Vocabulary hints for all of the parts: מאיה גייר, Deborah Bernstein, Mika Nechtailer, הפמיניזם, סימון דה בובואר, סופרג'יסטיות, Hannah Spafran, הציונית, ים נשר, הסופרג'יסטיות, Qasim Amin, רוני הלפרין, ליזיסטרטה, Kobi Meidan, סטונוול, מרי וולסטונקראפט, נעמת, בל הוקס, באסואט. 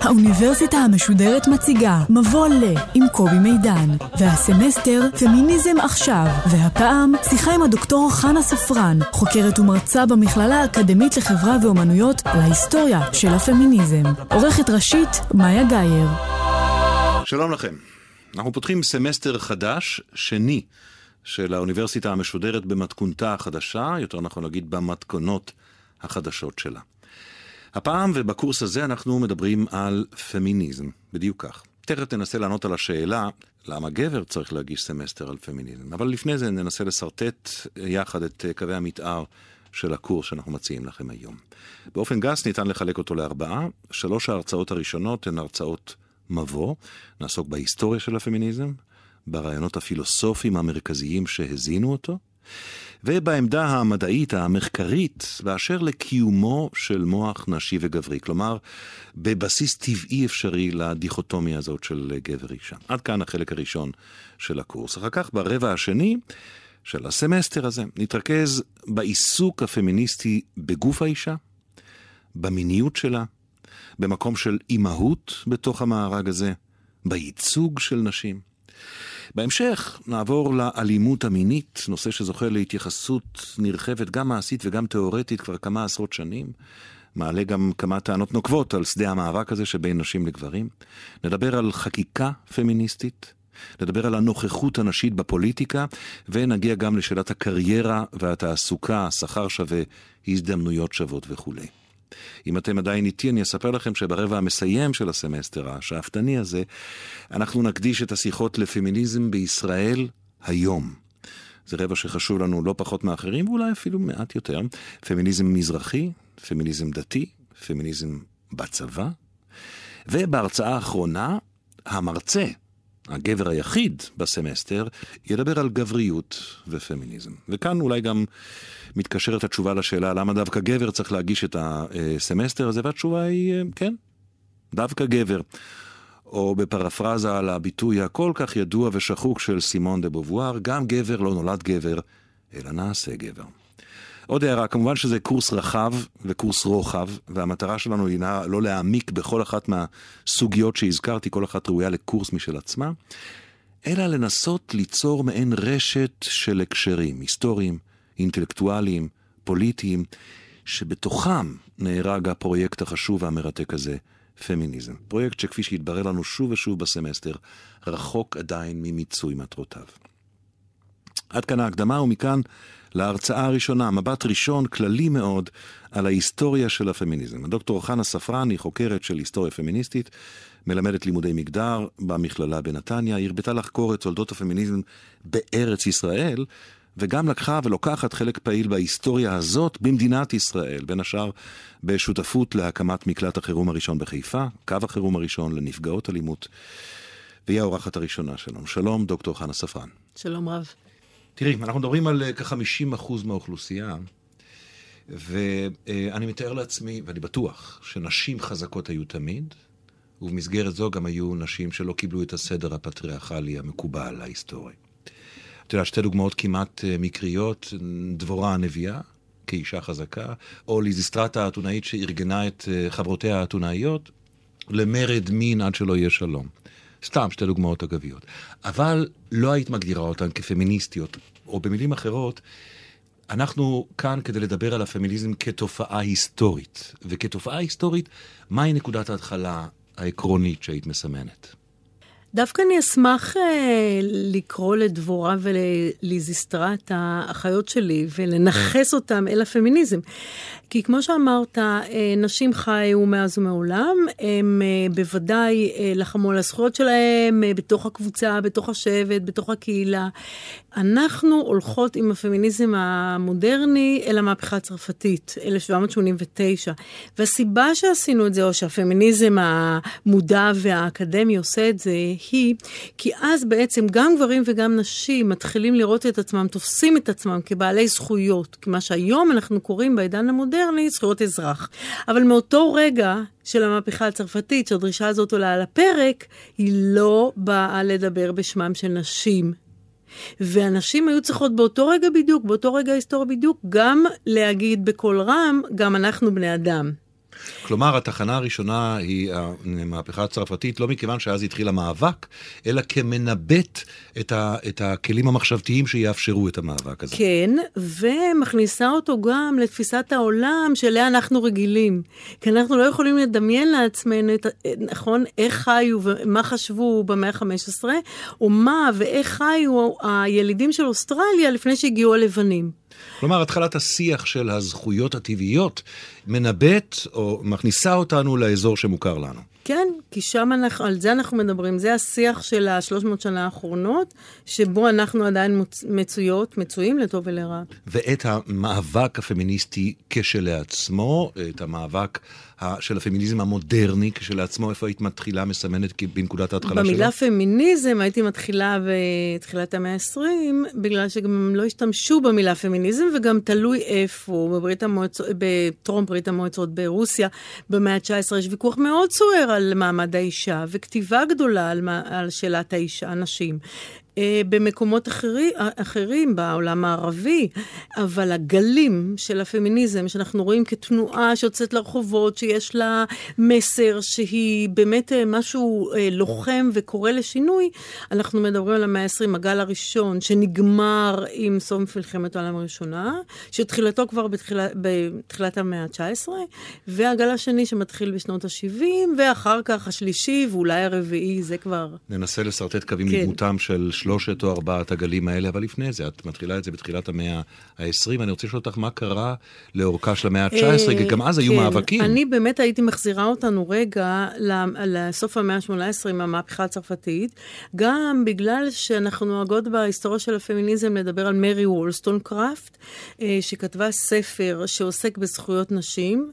האוניברסיטה המשודרת מציגה מבוא ל עם קובי מידן, והסמסטר פמיניזם עכשיו, והפעם שיחה עם הדוקטור חנה ספרן, חוקרת ומרצה במכללה האקדמית לחברה ואומנויות, על ההיסטוריה של הפמיניזם. עורכת ראשית מאיה גייר. שלום לכם, אנחנו פותחים סמסטר חדש, שני, של האוניברסיטה המשודרת במתכונתה החדשה, יותר נכון להגיד במתכונות החדשות שלה. הפעם ובקורס הזה אנחנו מדברים על פמיניזם, בדיוק כך. תכף ננסה לענות על השאלה, למה גבר צריך להגיש סמסטר על פמיניזם. אבל לפני זה ננסה לסרטט יחד את קווי המתאר של הקורס שאנחנו מציעים לכם היום. באופן גס ניתן לחלק אותו ל4. 3 ההרצאות הראשונות הן הרצאות מבוא. נעסוק בהיסטוריה של הפמיניזם, ברעיונות הפילוסופיים המרכזיים שהזינו אותו, ובעמדה המדעית, המחקרית, באשר לקיומו של מוח נשי וגברי, כלומר, בבסיס טבעי אפשרי לדיכוטומיה הזאת של גבר אישה. עד כאן החלק הראשון של הקורס. אחר כך, ברבע השני של הסמסטר הזה, נתרכז בעיסוק הפמיניסטי בגוף האישה, במיניות שלה, במקום של אימהות בתוך המארג הזה, בייצוג של נשים. בהמשך נעבור לאלימות המינית, נושא שזוכה להתייחסות נרחבת גם מעשית וגם תיאורטית כבר כמה עשרות שנים, מעלה גם כמה טענות נוקבות על שדה המאבק הזה שבין נשים לגברים. נדבר על חקיקה פמיניסטית, נדבר על הנוכחות הנשית בפוליטיקה, ונגיע גם לשאלת הקריירה והתעסוקה, שכר שווה, הזדמנויות שוות וכו'. אם אתם עדיין איתי, אני אספר לכם שברבע המסיים של הסמסטר השאפתני הזה, אנחנו נקדיש את השיחות לפמיניזם בישראל היום. זה רבע שחשוב לנו לא פחות מאחרים, ואולי אפילו מעט יותר. פמיניזם מזרחי, פמיניזם דתי, פמיניזם בצבא. ובהרצאה האחרונה, המרצה, הגבר היחיד בסמסטר, ידבר על גבריות ופמיניזם. וכאן אולי גם מתקשרת התשובה לשאלה, למה דווקא גבר צריך להגיש את הסמסטר הזה, והתשובה היא, כן, דווקא גבר. או בפרפרזה על הביטוי הכל כך ידוע ושחוק של סימון דה בובואר, גם גבר לא נולד גבר, אלא נעשה גבר. עוד הערה, כמובן שזה קורס רחב וקורס רוחב, והמטרה שלנו היא לא להעמיק בכל אחת מהסוגיות שהזכרתי, כל אחת ראויה לקורס משל עצמה, אלא לנסות ליצור מעין רשת של הקשרים, היסטוריים, אינטלקטואליים, פוליטיים, שבתוכם נהרג הפרויקט החשוב והמרתק הזה, פמיניזם. פרויקט שכפי שהתברר לנו שוב ושוב בסמסטר, רחוק עדיין ממיצוי מטרותיו. עד כאן ההקדמה, ומכאן להרצאה הראשונה, מבט ראשון כללי מאוד על ההיסטוריה של הפמיניזם. הדוקטור חנה ספרן היא חוקרת של היסטוריה פמיניסטית, מלמדת לימודי מגדר במכללה בנתניה, היא הרבתה לחקור את תולדות הפמיניזם בארץ ישראל, וגם לקחה ולוקחת חלק פעיל בהיסטוריה הזאת במדינת ישראל, בין השאר בשותפות להקמת מקלט החירום הראשון בחיפה, קו החירום הראשון לנפגעות אלימות, והיא האורחת הראשונה שלנו. שלום, דוקטור חנה ספרן. שלום רב. תראי, אנחנו מדברים על כ-50% מהאוכלוסייה, ואני מתאר לעצמי, ואני בטוח, שנשים חזקות היו תמיד, ובמסגרת זו גם היו נשים שלא קיבלו את הסדר הפטריארכלי המקובל ההיסטורי. אתה יודע, שתי דוגמאות כמעט מקריות, דבורה הנביאה, כאישה חזקה, או ליזיסטרטה האתונאית שארגנה את חברותיה האתונאיות, למרד מין עד שלא יהיה שלום. סתם שתי דוגמאות אגביות. אבל לא היית מגדירה אותן כפמיניסטיות, או במילים אחרות, אנחנו כאן כדי לדבר על הפמיניזם כתופעה היסטורית. וכתופעה היסטורית, מהי נקודת ההתחלה העקרונית שהיית מסמנת? דווקא אני אשמח לקרוא לדבורה ולליזיסטרטה, האחיות שלי, ולנחס אותם אל הפמיניזם. כי כמו שאמרת, נשים חיו מאז ומעולם, הם בוודאי לחמו על הזכויות שלהם, בתוך הקבוצה, בתוך השבט, בתוך הקהילה. אנחנו הולכות עם הפמיניזם המודרני אל המהפכה הצרפתית, 1789. והסיבה שעשינו את זה, או שהפמיניזם המודע והאקדמי עושה את זה, היא כי אז בעצם גם גברים וגם נשים מתחילים לראות את עצמם, תופסים את עצמם כבעלי זכויות, כי מה שהיום אנחנו קוראים בעידן המודרני, זכויות אזרח. אבל מאותו רגע של המהפכה הצרפתית, שהדרישה הזאת עולה על הפרק, היא לא באה לדבר בשמם של נשים. והנשים היו צריכות באותו רגע בדיוק, באותו רגע היסטורי בדיוק, גם להגיד בכל רם, גם אנחנו בני אדם. כלומר, התחנה הראשונה היא המהפכה הצרפתית, לא מכיוון שאז התחיל המאבק, אלא כמנבט את הכלים המחשבתיים שיאפשרו את המאבק הזה. כן, ומכניסה אותו גם לתפיסת העולם שאליה אנחנו רגילים. כי אנחנו לא יכולים לדמיין לעצמנו, נכון, איך חיו ומה חשבו במאה ה-15, או מה ואיך חיו הילידים של אוסטרליה לפני שהגיעו הלבנים. כלומר, התחלת השיח של הזכויות הטבעיות מנבט או מכניסה אותנו לאזור שמוכר לנו. כן, כי שם על זה אנחנו מדברים. זה השיח של 300 שנה האחרונות, שבו אנחנו עדיין מצויים לטוב ולרע. ואת המאבק הפמיניסטי כשלעצמו, את המאבק של הפמיניזם המודרני כשלעצמו, איפה היית מתחילה מסמנת בנקודת ההתחלה שלה? במילה פמיניזם הייתי מתחילה בתחילת המאה ה-20, בגלל שגם לא השתמשו במילה פמיניזם, וגם תלוי איפה, בטרום ברית המועצות ברוסיה, במאה ה-19 יש ויכוח מאוד סוער על מעמד האישה, וכתיבה גדולה על שאלת האישה, הנשים. במקומות אחרים בעולם הערבי, אבל הגלים של הפמיניזם שאנחנו רואים כתנועה שיוצאת לרחובות, שיש לה מסר שהיא באמת משהו לוחם וקורא לשינוי, אנחנו מדברים על המאה ה-20, הגל הראשון שנגמר עם סום מלחמת העולם הראשונה, שתחילתו כבר בתחילת המאה ה-19, והגל השני שמתחיל בשנות ה-70, ואחר כך השלישי ואולי הרביעי, זה כבר... ננסה לסרטט קווים לדמותם של 3 או 4 הגלים האלה, אבל לפני זה, את מתחילה את זה בתחילת המאה ה-20, אני רוצה לשאול אותך מה קרה לאורכה של המאה ה-19, כי גם אז היו מאבקים. אני באמת הייתי מחזירה אותנו רגע לסוף המאה ה-18 עם המהפכה הצרפתית, גם בגלל שאנחנו נוהגות בהיסטוריה של הפמיניזם לדבר על מרי וולסטונקראפט, שכתבה ספר שעוסק בזכויות נשים,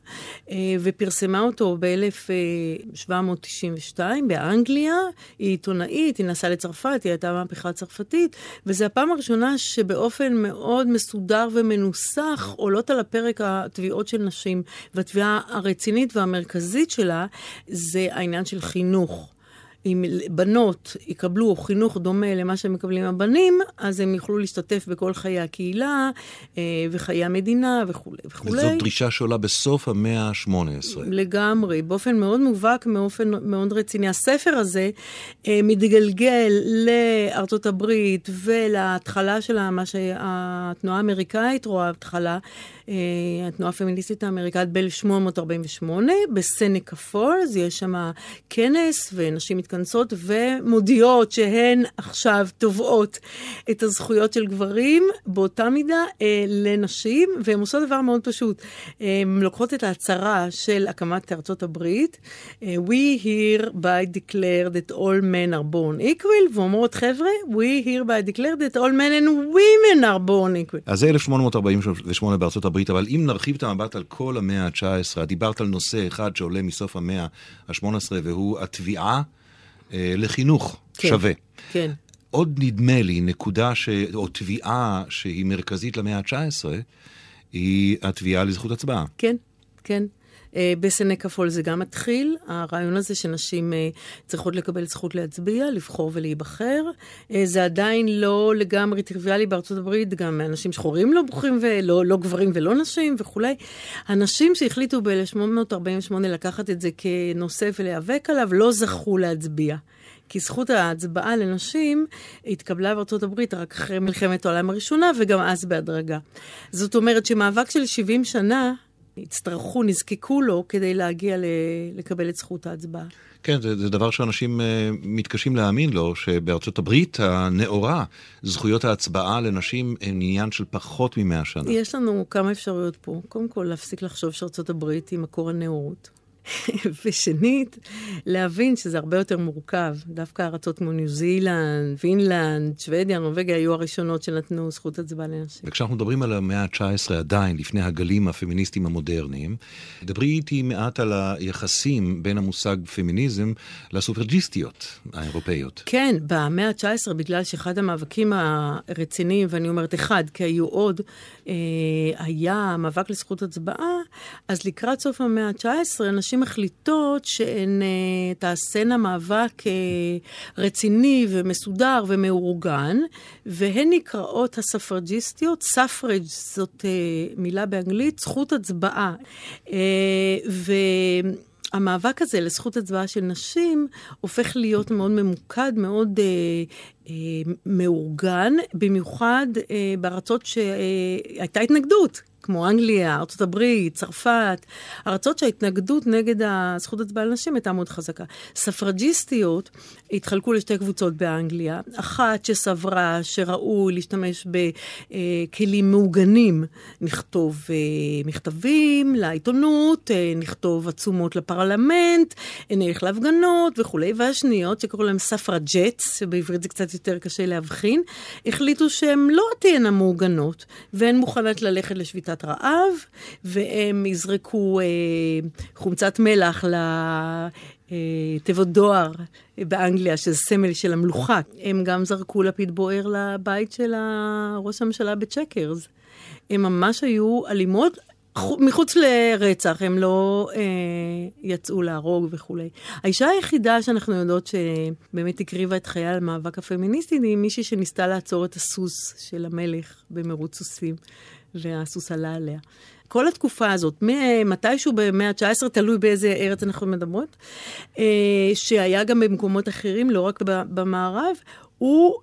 ופרסמה אותו ב-1792 באנגליה, היא עיתונאית, היא נסעה לצרפת, היא הייתה מהפכה הצרפתית, וזו הפעם הראשונה שבאופן מאוד מסודר ומנוסח עולות על הפרק התביעות של נשים, והתביעה הרצינית והמרכזית שלה זה העניין של חינוך. אם בנות יקבלו חינוך דומה למה שמקבלים הבנים, אז הם יוכלו להשתתף בכל חיי הקהילה וחיי המדינה וכו'. וזאת דרישה שעולה בסוף המאה ה-18. לגמרי, באופן מאוד מובהק, באופן מאוד רציני. הספר הזה מתגלגל לארצות הברית ולהתחלה שלה, מה שהתנועה האמריקאית רואה התחלה, התנועה הפמיניסטית האמריקאית ב-1848, בסניקה פולס, יש שם כנס ונשים מתכנסות ומודיעות שהן עכשיו תובעות את הזכויות של גברים באותה מידה לנשים, והן עושות דבר מאוד פשוט. הן לוקחות את ההצהרה של הקמת ארצות הברית, We hereby declare that all men are born equal, ואומרות חבר'ה, We hereby declare that all men and women are born equal. אז זה 1848 בארצות הברית. אבל אם נרחיב את המבט על כל המאה ה-19, דיברת על נושא אחד שעולה מסוף המאה ה-18, והוא התביעה לחינוך שווה. כן. עוד נדמה לי נקודה או תביעה שהיא מרכזית למאה ה-19, היא התביעה לזכות הצבעה. כן, כן. בסנקה פול זה גם מתחיל, הרעיון הזה שנשים צריכות לקבל זכות להצביע, לבחור ולהיבחר, זה עדיין לא לגמרי טריוויאלי בארצות הברית, גם אנשים שחורים לא בוחרים, לא גברים ולא נשים וכולי. הנשים שהחליטו ב-1848 לקחת את זה כנושא ולהיאבק עליו, לא זכו להצביע. כי זכות ההצבעה לנשים התקבלה בארצות הברית רק אחרי מלחמת העולם הראשונה, וגם אז בהדרגה. זאת אומרת שמאבק של 70 שנה, הצטרכו, נזקקו לו, כדי להגיע לקבל את זכות ההצבעה. כן, זה דבר שאנשים מתקשים להאמין לו, שבארצות הברית הנאורה, זכויות ההצבעה לנשים הן עניין של פחות מ100 שנה. יש לנו כמה אפשרויות פה. קודם כל, להפסיק לחשוב שארצות הברית היא מקור הנאורות. ושנית, להבין שזה הרבה יותר מורכב. דווקא ארצות כמו ניו זילנד, פינלנד, שוודיה, נורווגיה היו הראשונות שנתנו זכות הצבעה לנשים. וכשאנחנו מדברים על המאה ה-19 עדיין, לפני הגלים הפמיניסטיים המודרניים, דברי איתי מעט על היחסים בין המושג פמיניזם לסופרג'יסטיות האירופאיות. כן, במאה ה-19, בגלל שאחד המאבקים הרציניים, ואני אומרת אחד, כי היו עוד, היה מאבק לזכות הצבעה, אז לקראת סוף המאה ה-19, אנשים מחליטות שהן תעשנה מאבק רציני ומסודר ומאורגן, והן נקראות הספרג'יסטיות. ספרג' זאת מילה באנגלית, זכות הצבעה. והמאבק הזה לזכות הצבעה של נשים הופך להיות מאוד ממוקד, מאוד מאורגן, במיוחד בארצות שהייתה התנגדות. כמו אנגליה, ארצות הברית, צרפת, ארצות שההתנגדות נגד הזכות הצבעה לנשים הייתה מאוד חזקה. ספרג'יסטיות התחלקו לשתי קבוצות באנגליה. אחת שסברה שראוי להשתמש בכלים מעוגנים, נכתוב מכתבים לעיתונות, נכתוב עצומות לפרלמנט, נלך להפגנות וכולי, והשניות שקוראו להם ספרג'טס, שבעברית זה קצת יותר קשה להבחין, החליטו שהן לא תהיינה מעוגנות, והן מוכנות ללכת לשביתה רעב, והם יזרקו חומצת מלח לתיבות דואר באנגליה, שזה סמל של המלוכה. הם גם זרקו לפיד בוער לבית של ראש הממשלה בצ'קרס. הם ממש היו אלימות, מחוץ לרצח, הם לא יצאו להרוג וכולי. האישה היחידה שאנחנו יודעות שבאמת הקריבה את חייה למאבק הפמיניסטי, היא מישהי שניסתה לעצור את הסוס של המלך במרוץ סוסים. והסוס עלה עליה. כל התקופה הזאת, מתישהו במאה ה-19, תלוי באיזה ארץ אנחנו מדברות, שהיה גם במקומות אחרים, לא רק במערב, הוא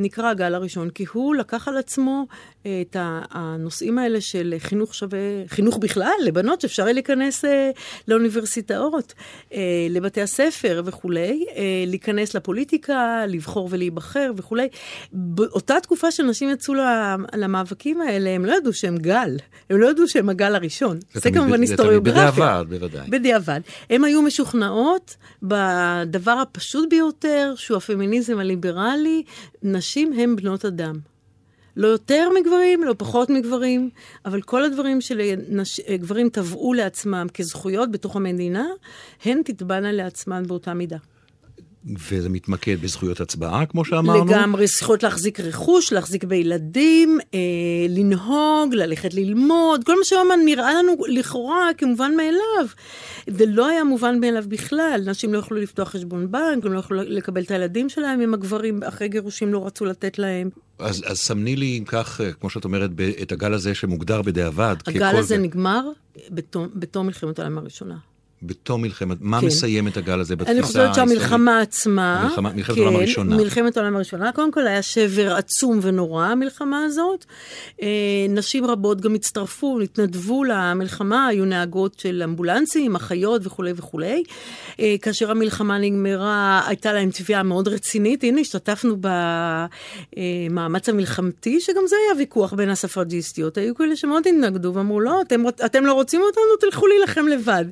נקרא הגל הראשון, כי הוא לקח על עצמו את הנושאים האלה של חינוך שווה, חינוך בכלל, לבנות שאפשר להיכנס לאוניברסיטאות, לבתי הספר וכולי, להיכנס לפוליטיקה, לבחור ולהיבחר וכולי. באותה תקופה שנשים יצאו למאבקים האלה, הם לא ידעו שהם גל, הם לא ידעו שהם הגל הראשון. זה כמובן היסטוריוגרפיה. בדיעבד, בוודאי. בדיעבד. הם היו משוכנעות בדבר הפשוט ביותר, שהוא הפמיניזם הליברלי, נשים הן בנות אדם. לא יותר מגברים, לא פחות מגברים, אבל כל הדברים שגברים טבעו לעצמם כזכויות בתוך המדינה, הן תטבענה לעצמן באותה מידה. וזה מתמקד בזכויות הצבעה, כמו שאמרנו? לגמרי, זכויות להחזיק רכוש, להחזיק בילדים, לנהוג, ללכת ללמוד, כל מה שאומן נראה לנו לכאורה כמובן מאליו. זה לא היה מובן מאליו בכלל. נשים לא יכלו לפתוח חשבון בנק, הם לא יכלו לקבל את הילדים שלהם, אם הגברים אחרי גירושים לא רצו לתת להם. אז סמני לי אם כך, כמו שאת אומרת, את הגל הזה שמוגדר בדיעבד. הגל הזה נגמר בתום מלחמת העולם הראשונה. בתום מלחמת, מה מסיים את הגל הזה בתפיסה? אני חושבת שהמלחמה עצמה, מלחמת העולם הראשונה, קודם כל היה שבר עצום ונורא המלחמה הזאת. נשים רבות גם הצטרפו, התנדבו למלחמה, היו נהגות של אמבולנסים, אחיות וכולי וכולי. כאשר המלחמה נגמרה, הייתה להם תביעה מאוד רצינית. הנה, השתתפנו במאמץ המלחמתי, שגם זה היה ויכוח בין הספרג'יסטיות. היו כאלה שמאוד התנגדו ואמרו, לא, אתם לא רוצים אותנו, תלכו להילחם לבד.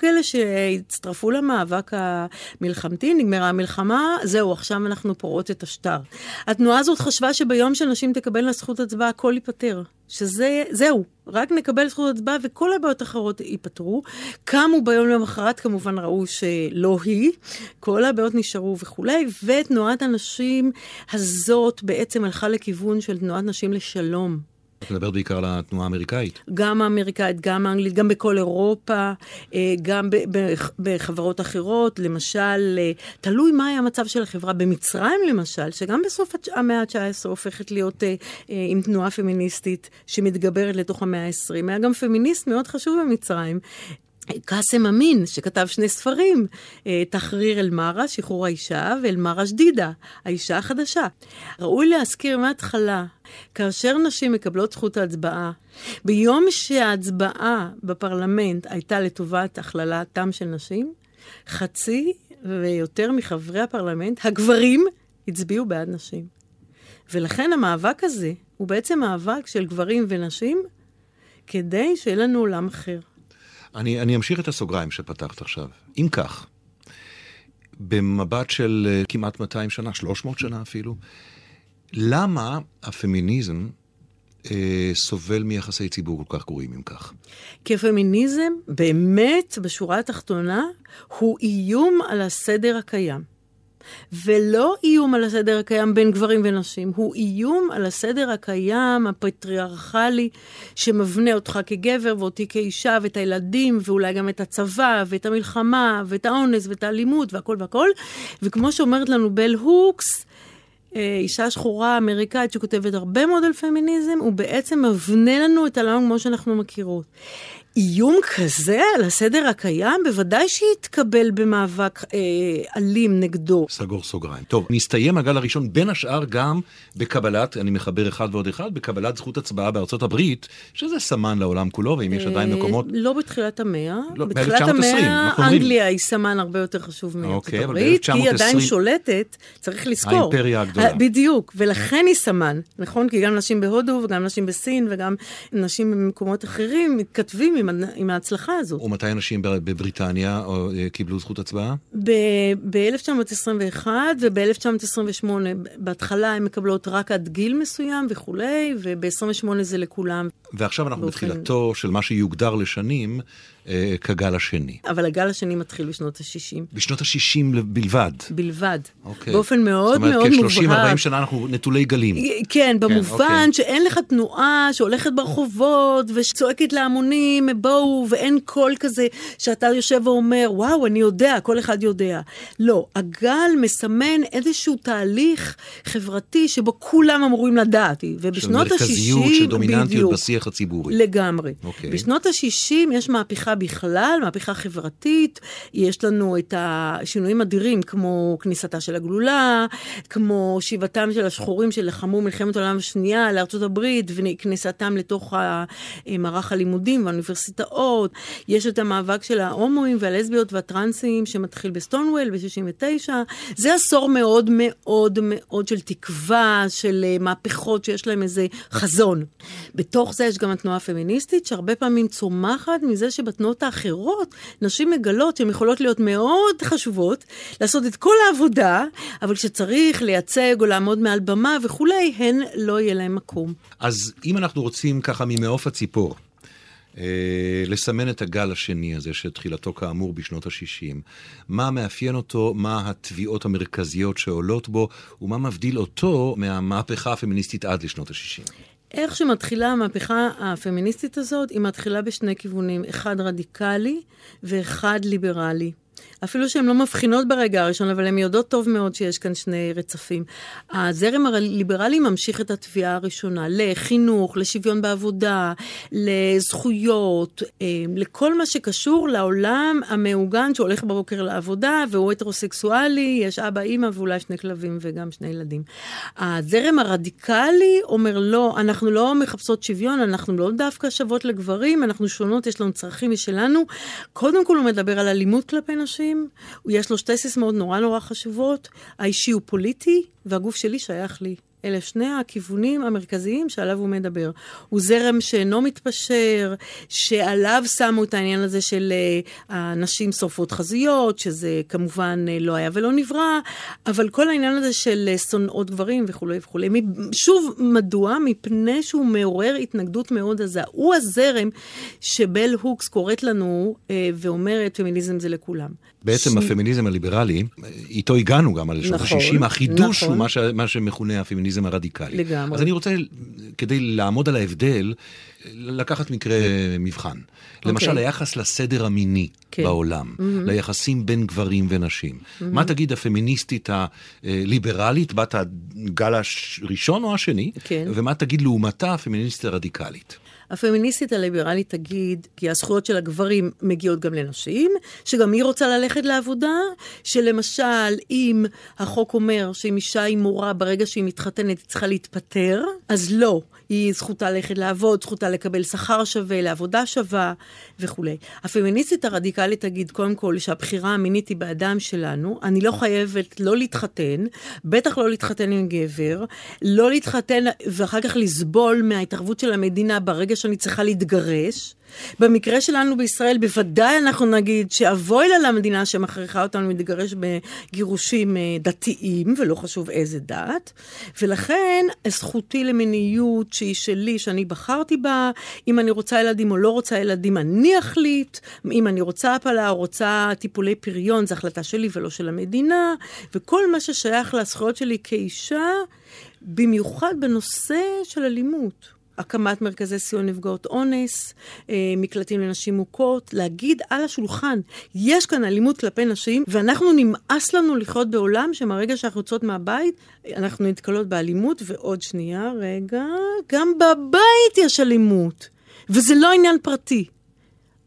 כאלה שהצטרפו למאבק המלחמתי, נגמרה המלחמה, זהו, עכשיו אנחנו פורעות את השטר. התנועה הזאת חשבה שביום שנשים תקבלנה זכות הצבעה, הכל ייפטר. שזהו, רק נקבל זכות הצבעה וכל הבעיות אחרות ייפטרו. קמו ביום למחרת, כמובן ראו שלא היא, כל הבעיות נשארו וכולי, ותנועת הנשים הזאת בעצם הלכה לכיוון של תנועת נשים לשלום. את מדברת בעיקר על התנועה האמריקאית. גם האמריקאית, גם האנגלית, גם בכל אירופה, גם בחברות אחרות, למשל, תלוי מה היה המצב של החברה במצרים למשל, שגם בסוף המאה ה-19 הופכת להיות עם תנועה פמיניסטית שמתגברת לתוך המאה ה-20. היה גם פמיניסט מאוד חשוב במצרים. קאסם אמין, שכתב 2 ספרים, תחריר אל-מארה, שחרור האישה, ואל-מארה שדידה, האישה החדשה. ראוי להזכיר מההתחלה, כאשר נשים מקבלות זכות ההצבעה, ביום שההצבעה בפרלמנט הייתה לטובת הכללתם של נשים, חצי ויותר מחברי הפרלמנט, הגברים, הצביעו בעד נשים. ולכן המאבק הזה הוא בעצם מאבק של גברים ונשים, כדי שיהיה לנו עולם אחר. אני אמשיך את הסוגריים שפתחת עכשיו. אם כך, במבט של כמעט 200 שנה, 300 שנה אפילו, למה הפמיניזם סובל מיחסי ציבור כל כך גרועים אם כך? כי הפמיניזם באמת, בשורה התחתונה, הוא איום על הסדר הקיים. ולא איום על הסדר הקיים בין גברים ונשים, הוא איום על הסדר הקיים, הפטריארכלי, שמבנה אותך כגבר ואותי כאישה ואת הילדים, ואולי גם את הצבא ואת המלחמה ואת האונס ואת האלימות והכל והכל. וכמו שאומרת לנו בל הוקס, אישה שחורה אמריקאית שכותבת הרבה מאוד על פמיניזם, הוא בעצם מבנה לנו את העולם כמו שאנחנו מכירות. איום כזה על הסדר הקיים, בוודאי שיתקבל במאבק אלים נגדו. סגור סוגריים. טוב, נסתיים הגל הראשון, בין השאר גם בקבלת, אני מחבר אחד ועוד אחד, בקבלת זכות הצבעה בארצות הברית, שזה סמן לעולם כולו, ואם יש עדיין מקומות... לא בתחילת המאה. בתחילת המאה, אנגליה היא סמן הרבה יותר חשוב מארצות הברית, היא עדיין שולטת, צריך לזכור. האימפריה הגדולה. בדיוק, ולכן היא סמן, נכון? כי גם נשים בהודו, וגם נשים בסין, וגם נשים במקומות אחרים, מתכתבים עם ההצלחה הזאת. ומתי אנשים בבריטניה קיבלו זכות הצבעה? ב-1921 וב-1928. בהתחלה הם מקבלות רק עד גיל מסוים וכו', וב-28 זה לכולם. ועכשיו אנחנו בתחילתו של מה שיוגדר לשנים כגל השני. אבל הגל השני מתחיל בשנות ה-60. בשנות ה-60 בלבד. בלבד. באופן מאוד מאוד מובהק. זאת אומרת, כ-30-40 שנה אנחנו נטולי גלים. כן, במובן שאין לך תנועה שהולכת ברחובות ושצועקת להמונים, בואו, ואין קול כזה שאתה יושב ואומר, וואו, אני יודע, כל אחד יודע. לא, הגל מסמן איזשהו תהליך חברתי שבו כולם אמורים לדעת. ובשנות ה-60... שמרכזיות שדומיננטיות בשיח הציבורי. לגמרי. Okay. בשנות ה-60 יש מהפכה בכלל, מהפכה חברתית, יש לנו את השינויים אדירים, כמו כניסתה של הגלולה, כמו שיבתם של השחורים שלחמו מלחמת העולם השנייה לארצות הברית, וכניסתם לתוך מערך הלימודים והאוניברסיטה. יש את המאבק של ההומואים והלסביות והטרנסים שמתחיל בסטונוול ב-69. זה עשור מאוד מאוד מאוד של תקווה, של מהפכות שיש להם איזה חזון. בתוך זה יש גם התנועה הפמיניסטית שהרבה פעמים צומחת מזה שבתנועות האחרות נשים מגלות שהן יכולות להיות מאוד חשובות, לעשות את כל העבודה, אבל כשצריך לייצג או לעמוד מעל במה וכולי, הן לא יהיה להם מקום. אז אם אנחנו רוצים ככה ממעוף הציפור לסמן את הגל השני הזה שתחילתו כאמור בשנות ה-60, מה מאפיין אותו, מה התביעות המרכזיות שעולות בו, ומה מבדיל אותו מהמהפכה הפמיניסטית עד לשנות ה-60? איך שמתחילה המהפכה הפמיניסטית הזאת, היא מתחילה בשני כיוונים, אחד רדיקלי ואחד ליברלי. אפילו שהן לא מבחינות ברגע הראשון, אבל הן יודעות טוב מאוד שיש כאן שני רצפים. הזרם הליברלי ממשיך את התביעה הראשונה, לחינוך, לשוויון בעבודה, לזכויות, לכל מה שקשור לעולם המעוגן שהולך בבוקר לעבודה, והוא הטרוסקסואלי, יש אבא, אמא, ואולי 2 כלבים וגם 2 ילדים. הזרם הרדיקלי אומר לא, אנחנו לא מחפשות שוויון, אנחנו לא דווקא שוות לגברים, אנחנו שונות, יש לנו צרכים משלנו. קודם כל הוא מדבר על אלימות כלפי נשים, יש לו 2 סיסמאות נורא נורא חשובות, האישי הוא פוליטי והגוף שלי שייך לי. אלה 2 הכיוונים המרכזיים שעליו הוא מדבר. הוא זרם שאינו מתפשר, שעליו שמו את העניין הזה של הנשים שורפות חזיות, שזה כמובן לא היה ולא נברא, אבל כל העניין הזה של שונאות גברים וכו' וכו'. שוב, מדוע? מפני שהוא מעורר התנגדות מאוד עזה. הוא הזרם שבל הוקס קוראת לנו ואומרת, פמיניזם זה לכולם. בעצם הפמיניזם הליברלי, איתו הגענו גם על שנות ה-60, החידוש הוא מה שמכונה הפמיניזם הרדיקלי. לגמרי. אז אני רוצה, כדי לעמוד על ההבדל, לקחת מקרה מבחן. למשל, היחס לסדר המיני בעולם, ליחסים בין גברים ונשים. מה תגיד הפמיניסטית הליברלית, בת הגל הראשון או השני, ומה תגיד לעומתה הפמיניסטית הרדיקלית? הפמיניסטית הליברלית תגיד כי הזכויות של הגברים מגיעות גם לנשים, שגם היא רוצה ללכת לעבודה, שלמשל אם החוק אומר שאם אישה היא מורה ברגע שהיא מתחתנת היא צריכה להתפטר, אז לא, היא זכותה ללכת לעבוד, זכותה לקבל שכר שווה, לעבודה שווה וכו'. הפמיניסטית הרדיקלית תגיד קודם כל שהבחירה המינית היא באדם שלנו, אני לא חייבת לא להתחתן, בטח לא להתחתן עם גבר, לא להתחתן ואחר כך לסבול מההתערבות של המדינה ברגע שאני צריכה להתגרש. במקרה שלנו בישראל בוודאי אנחנו נגיד שאבוי לה למדינה שמכריחה אותנו להתגרש בגירושים דתיים, ולא חשוב איזה דת, ולכן זכותי למיניות שהיא שלי, שאני בחרתי בה, אם אני רוצה ילדים או לא רוצה ילדים, אני אחליט, אם אני רוצה הפלה או רוצה טיפולי פריון, זו החלטה שלי ולא של המדינה, וכל מה ששייך לזכויות שלי כאישה, במיוחד בנושא של אלימות. הקמת מרכזי סיון נפגעות אונס, מקלטים לנשים מוכות, להגיד על השולחן, יש כאן אלימות כלפי נשים, ואנחנו נמאס לנו לחיות בעולם שמרגע שאנחנו יוצאות מהבית, אנחנו נתקלות באלימות, ועוד שנייה, רגע, גם בבית יש אלימות, וזה לא עניין פרטי.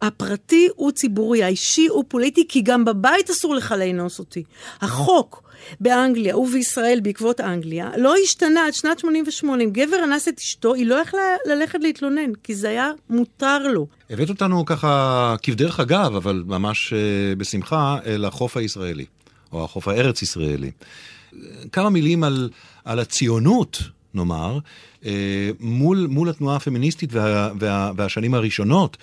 הפרטי הוא ציבורי, האישי הוא פוליטי, כי גם בבית אסור לך להינוס אותי. החוק באנגליה ובישראל בעקבות אנגליה לא השתנה עד שנת 88. אם גבר אנס את אשתו, היא לא יכלה ללכת להתלונן, כי זה היה מותר לו. הבאת אותנו ככה כבדרך אגב, אבל ממש בשמחה, אל החוף הישראלי, או החוף הארץ ישראלי. כמה מילים על הציונות, נאמר, מול התנועה הפמיניסטית והשנים הראשונות.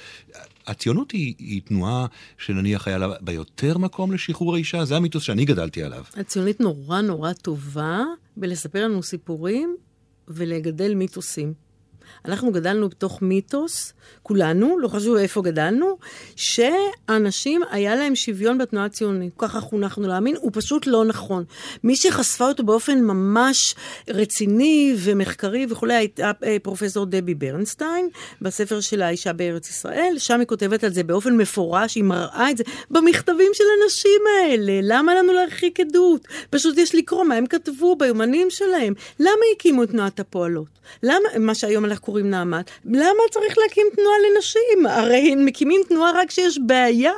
הציונות היא תנועה שנניח היה לה ביותר מקום לשחרור האישה, זה המיתוס שאני גדלתי עליו. הציונית נורא נורא טובה בלספר לנו סיפורים ולגדל מיתוסים. אנחנו גדלנו בתוך מיתוס, כולנו, לא חשוב איפה גדלנו, שאנשים היה להם שוויון בתנועה הציונית. ככה חונכנו להאמין, הוא פשוט לא נכון. מי שחשפה אותו באופן ממש רציני ומחקרי וכולי, הייתה פרופסור דבי ברנסטיין, בספר שלה אישה בארץ ישראל, שם היא כותבת על זה באופן מפורש, היא מראה את זה במכתבים של הנשים האלה. למה לנו להרחיק עדות? פשוט יש לקרוא מה הם כתבו ביומנים שלהם. למה הקימו את תנועת הפועלות? למה, מה שהיום אנחנו קוראים נעמת, למה צריך להקים תנועה לנשים? הרי הם מקימים תנועה רק שיש בעיה.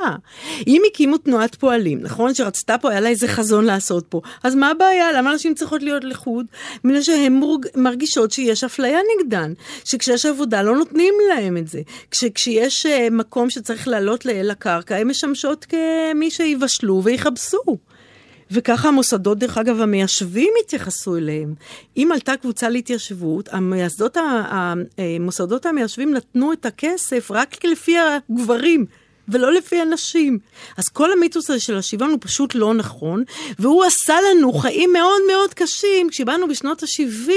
אם הקימו תנועת פועלים, נכון? שרצתה פה, היה לה איזה חזון לעשות פה. אז מה הבעיה? למה נשים צריכות להיות לחוד? מפני שהן מרגישות שיש אפליה נגדן, שכשיש עבודה לא נותנים להם את זה. כשיש מקום שצריך לעלות לקרקע, הן משמשות כמי שיבשלו ויחבשו. וככה המוסדות, דרך אגב, המיישבים התייחסו אליהם. אם עלתה קבוצה להתיישבות, המוסדות המיישבים נתנו את הכסף רק לפי הגברים, ולא לפי הנשים. אז כל המיתוס הזה של השוויון הוא פשוט לא נכון, והוא עשה לנו חיים מאוד מאוד קשים, כשבאנו בשנות ה-70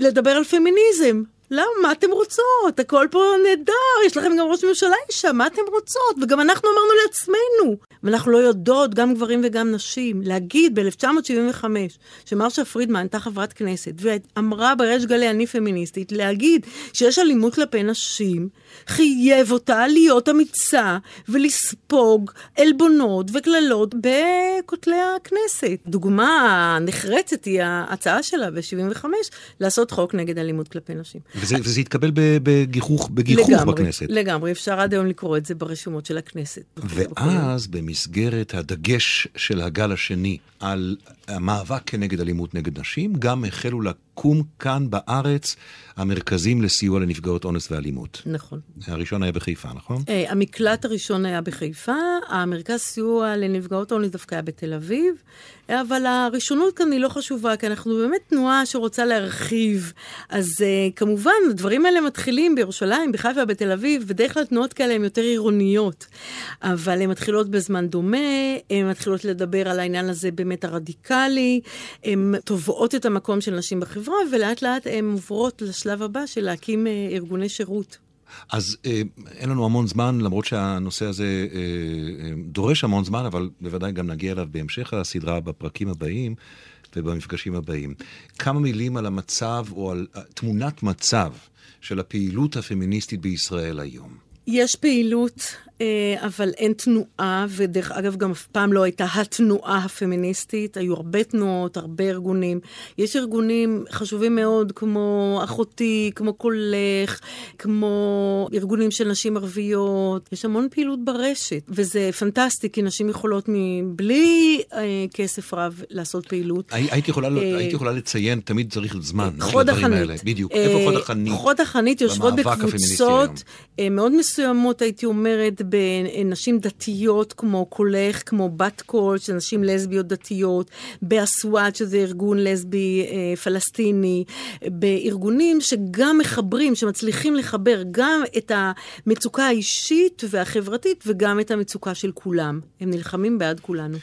לדבר על פמיניזם. למה? מה אתם רוצות? הכל פה נהדר, יש לכם גם ראש ממשלה אישה, מה אתם רוצות? וגם אנחנו אמרנו לעצמנו, ואנחנו לא יודעות, גם גברים וגם נשים, להגיד ב-1975, שמרשה פרידמן הייתה חברת כנסת, ואמרה בריש גלי אני פמיניסטית, להגיד שיש אלימות כלפי נשים, חייב אותה להיות אמיצה, ולספוג אלבונות וכללות בכותלי הכנסת. דוגמה הנחרצת היא ההצעה שלה ב-75, לעשות חוק נגד אלימות כלפי נשים. וזה התקבל בגיחוך בכנסת. לגמרי, אפשר עד היום לקרוא את זה ברשומות של הכנסת. ואז במסגרת הדגש של הגל השני על המאבק כנגד אלימות נגד נשים, גם החלו לקום כאן בארץ המרכזים לסיוע לנפגעות אונס ואלימות. נכון. הראשון היה בחיפה, נכון? המקלט הראשון היה בחיפה, המרכז סיוע לנפגעות אונס דווקא היה בתל אביב, אבל הראשונות כאן היא לא חשובה, כי אנחנו באמת תנועה שרוצה להרחיב. אז כמובן, הדברים האלה מתחילים בירושלים, בחיפה, בתל אביב, בדרך כלל תנועות כאלה הן יותר עירוניות, אבל הן מתחילות בזמן דומה, הן מתחילות לדבר על העניין הזה באמת הרדיקלי, הן תובעות את המקום של נשים בחברה, ולאט לאט הן עוברות לשלב הבא של להקים ארגוני שירות. אז אין לנו המון זמן, למרות שהנושא הזה דורש המון זמן, אבל בוודאי גם נגיע אליו בהמשך הסדרה בפרקים הבאים, ובמפגשים הבאים. כמה מילים על המצב או על תמונת מצב של הפעילות הפמיניסטית בישראל היום. יש פעילות אבל אין תנועה, ודרך אגב גם אף פעם לא הייתה התנועה הפמיניסטית, היו הרבה תנועות, הרבה ארגונים. יש ארגונים חשובים מאוד כמו אחותי, כמו קולך, כמו ארגונים של נשים ערביות, יש המון פעילות ברשת, וזה פנטסטי, כי נשים יכולות מבלי כסף רב לעשות פעילות. הייתי יכולה לציין, תמיד צריך זמן. חוד החנית. בדיוק, איפה חוד החנית? חוד החנית יושבות בקבוצות מאוד מסוימות, הייתי אומרת, בנשים דתיות כמו קולך, כמו בת קול, של נשים לסביות דתיות, באסואט, שזה ארגון לסבי פלסטיני, בארגונים שגם מחברים, שמצליחים לחבר גם את המצוקה האישית והחברתית, וגם את המצוקה של כולם. הם נלחמים בעד כולנו.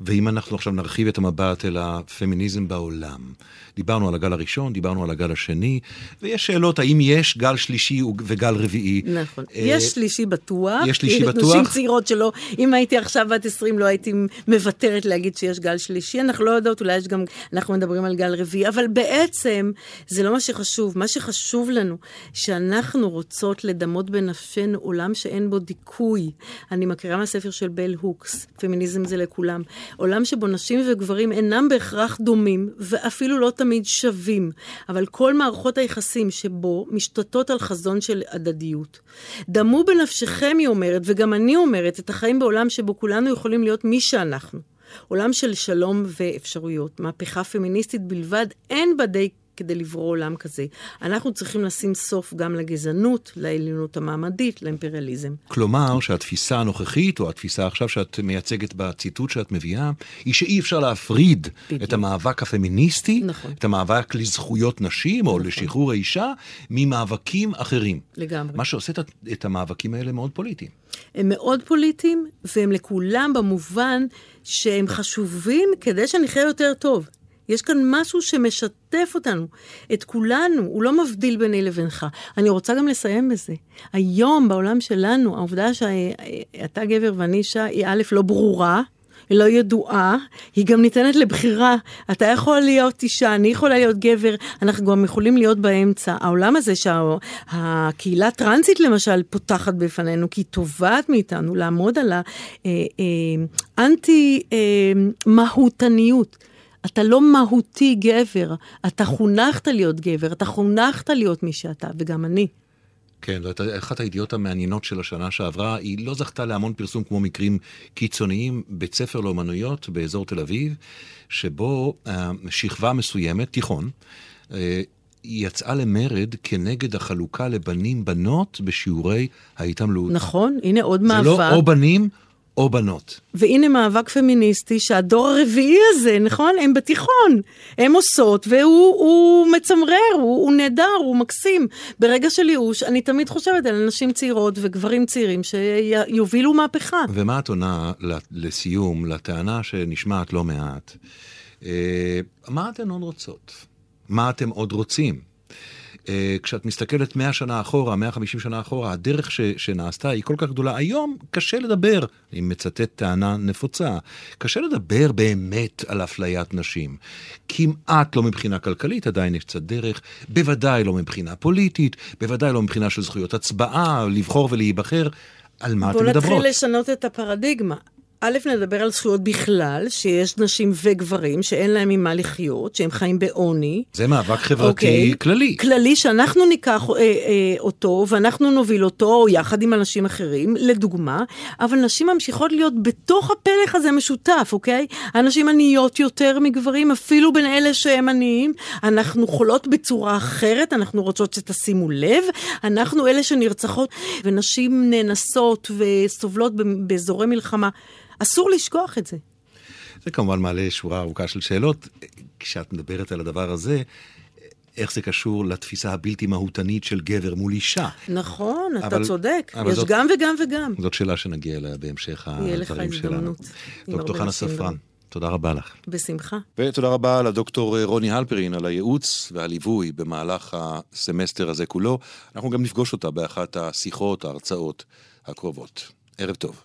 ואם אנחנו עכשיו נרחיב את המבט אל הפמיניזם בעולם, דיברנו על הגל הראשון, דיברנו על הגל השני, ויש שאלות האם יש גל שלישי וגל רביעי. נכון, יש שלישי בטוח. יש שלישי בטוח. נשים צעירות שלא, אם הייתי עכשיו בת 20 לא הייתי מוותרת להגיד שיש גל שלישי, אנחנו לא יודעות, אולי יש גם, אנחנו מדברים על גל רביעי, אבל בעצם זה לא מה שחשוב, מה שחשוב לנו, שאנחנו רוצות לדמות בנפשנו עולם שאין בו דיכוי. אני מכירה מהספר של בל הוקס, פמיניזם זה לכולם. עולם שבו נשים וגברים אינם בהכרח דומים, ואפילו לא תמיד שווים, אבל כל מערכות היחסים שבו משתתות על חזון של הדדיות. דמו בנפשכם, היא אומרת, וגם אני אומרת, את החיים בעולם שבו כולנו יכולים להיות מי שאנחנו. עולם של שלום ואפשרויות. מהפכה פמיניסטית בלבד, אין בה די כדי לברוא עולם כזה. אנחנו צריכים לשים סוף גם לגזענות, לעליונות המעמדית, לאימפריאליזם. כלומר, שהתפיסה הנוכחית, או התפיסה עכשיו שאת מייצגת בציטוט שאת מביאה, היא שאי אפשר להפריד את המאבק הפמיניסטי, נכון. את המאבק לזכויות נשים, נכון. או לשחרור האישה, ממאבקים אחרים. לגמרי. מה שעושה את המאבקים האלה מאוד פוליטיים. הם מאוד פוליטיים, והם לכולם במובן שהם חשובים כדי שנחיה יותר טוב. יש כאן משהו שמשתף אותנו, את כולנו, הוא לא מבדיל ביני לבינך. אני רוצה גם לסיים בזה. היום בעולם שלנו, העובדה שאתה גבר ואני אישה, היא א' לא ברורה, היא לא ידועה, היא גם ניתנת לבחירה. אתה יכול להיות אישה, אני יכולה להיות גבר, אנחנו גם יכולים להיות באמצע. העולם הזה שהקהילה הטרנסית למשל פותחת בפנינו, כי היא תובעת מאיתנו לעמוד על האנטי מהותניות. אתה לא מהותי גבר, אתה חונכת להיות גבר, אתה חונכת להיות מי שאתה, וגם אני. כן, אחת הידיעות המעניינות של השנה שעברה, היא לא זכתה להמון פרסום כמו מקרים קיצוניים, בית ספר לאומנויות באזור תל אביב, שבו שכבה מסוימת, תיכון, היא יצאה למרד כנגד החלוקה לבנים-בנות בשיעורי ההתעמלות. נכון, הנה עוד מעבר. זה לא או בנים, או בנות. והנה מאבק פמיניסטי שהדור הרביעי הזה, נכון? הם בתיכון, הם עושות, והוא מצמרר, הוא נהדר, הוא מקסים. ברגע של ייאוש, אני תמיד חושבת על אנשים צעירות וגברים צעירים שיובילו מהפכה. ומה את עונה לסיום, לטענה שנשמעת לא מעט? מה אתן עוד רוצות? מה אתם עוד רוצים? כשאת מסתכלת 100 שנה אחורה, 150 שנה אחורה, הדרך שנעשתה היא כל כך גדולה. היום קשה לדבר, אני מצטט טענה נפוצה, קשה לדבר באמת על אפליית נשים. כמעט לא מבחינה כלכלית, עדיין יש קצת דרך, בוודאי לא מבחינה פוליטית, בוודאי לא מבחינה של זכויות הצבעה, לבחור ולהיבחר. על מה אתם מדברות? בוא נתחיל לשנות את הפרדיגמה. א', נדבר על זכויות בכלל, שיש נשים וגברים שאין להם ממה לחיות, שהם חיים בעוני. זה מאבק חברתי כללי. כללי שאנחנו ניקח אותו, ואנחנו נוביל אותו יחד עם אנשים אחרים, לדוגמה, אבל נשים ממשיכות להיות בתוך הפלח הזה משותף, אוקיי? הנשים עניות יותר מגברים, אפילו בין אלה שהם עניים, אנחנו חולות בצורה אחרת, אנחנו רוצות שתשימו לב, אנחנו אלה שנרצחות, ונשים ננסות וסובלות באזורי מלחמה, אסור לשכוח את זה. זה כמובן מעלה שורה ארוכה של שאלות. כשאת מדברת על הדבר הזה, איך זה קשור לתפיסה הבלתי מהותנית של גבר מול אישה? נכון, אתה צודק. יש גם וגם וגם. זאת שאלה שנגיע אליה בהמשך הדברים שלנו. דוקטור חנה ספרן, תודה רבה לך. בשמחה. ותודה רבה לדוקטור רוני הלפרין על הייעוץ והליווי במהלך הסמסטר הזה כולו. אנחנו גם נפגוש אותה באחת השיחות, ההרצאות הקרובות. ערב טוב.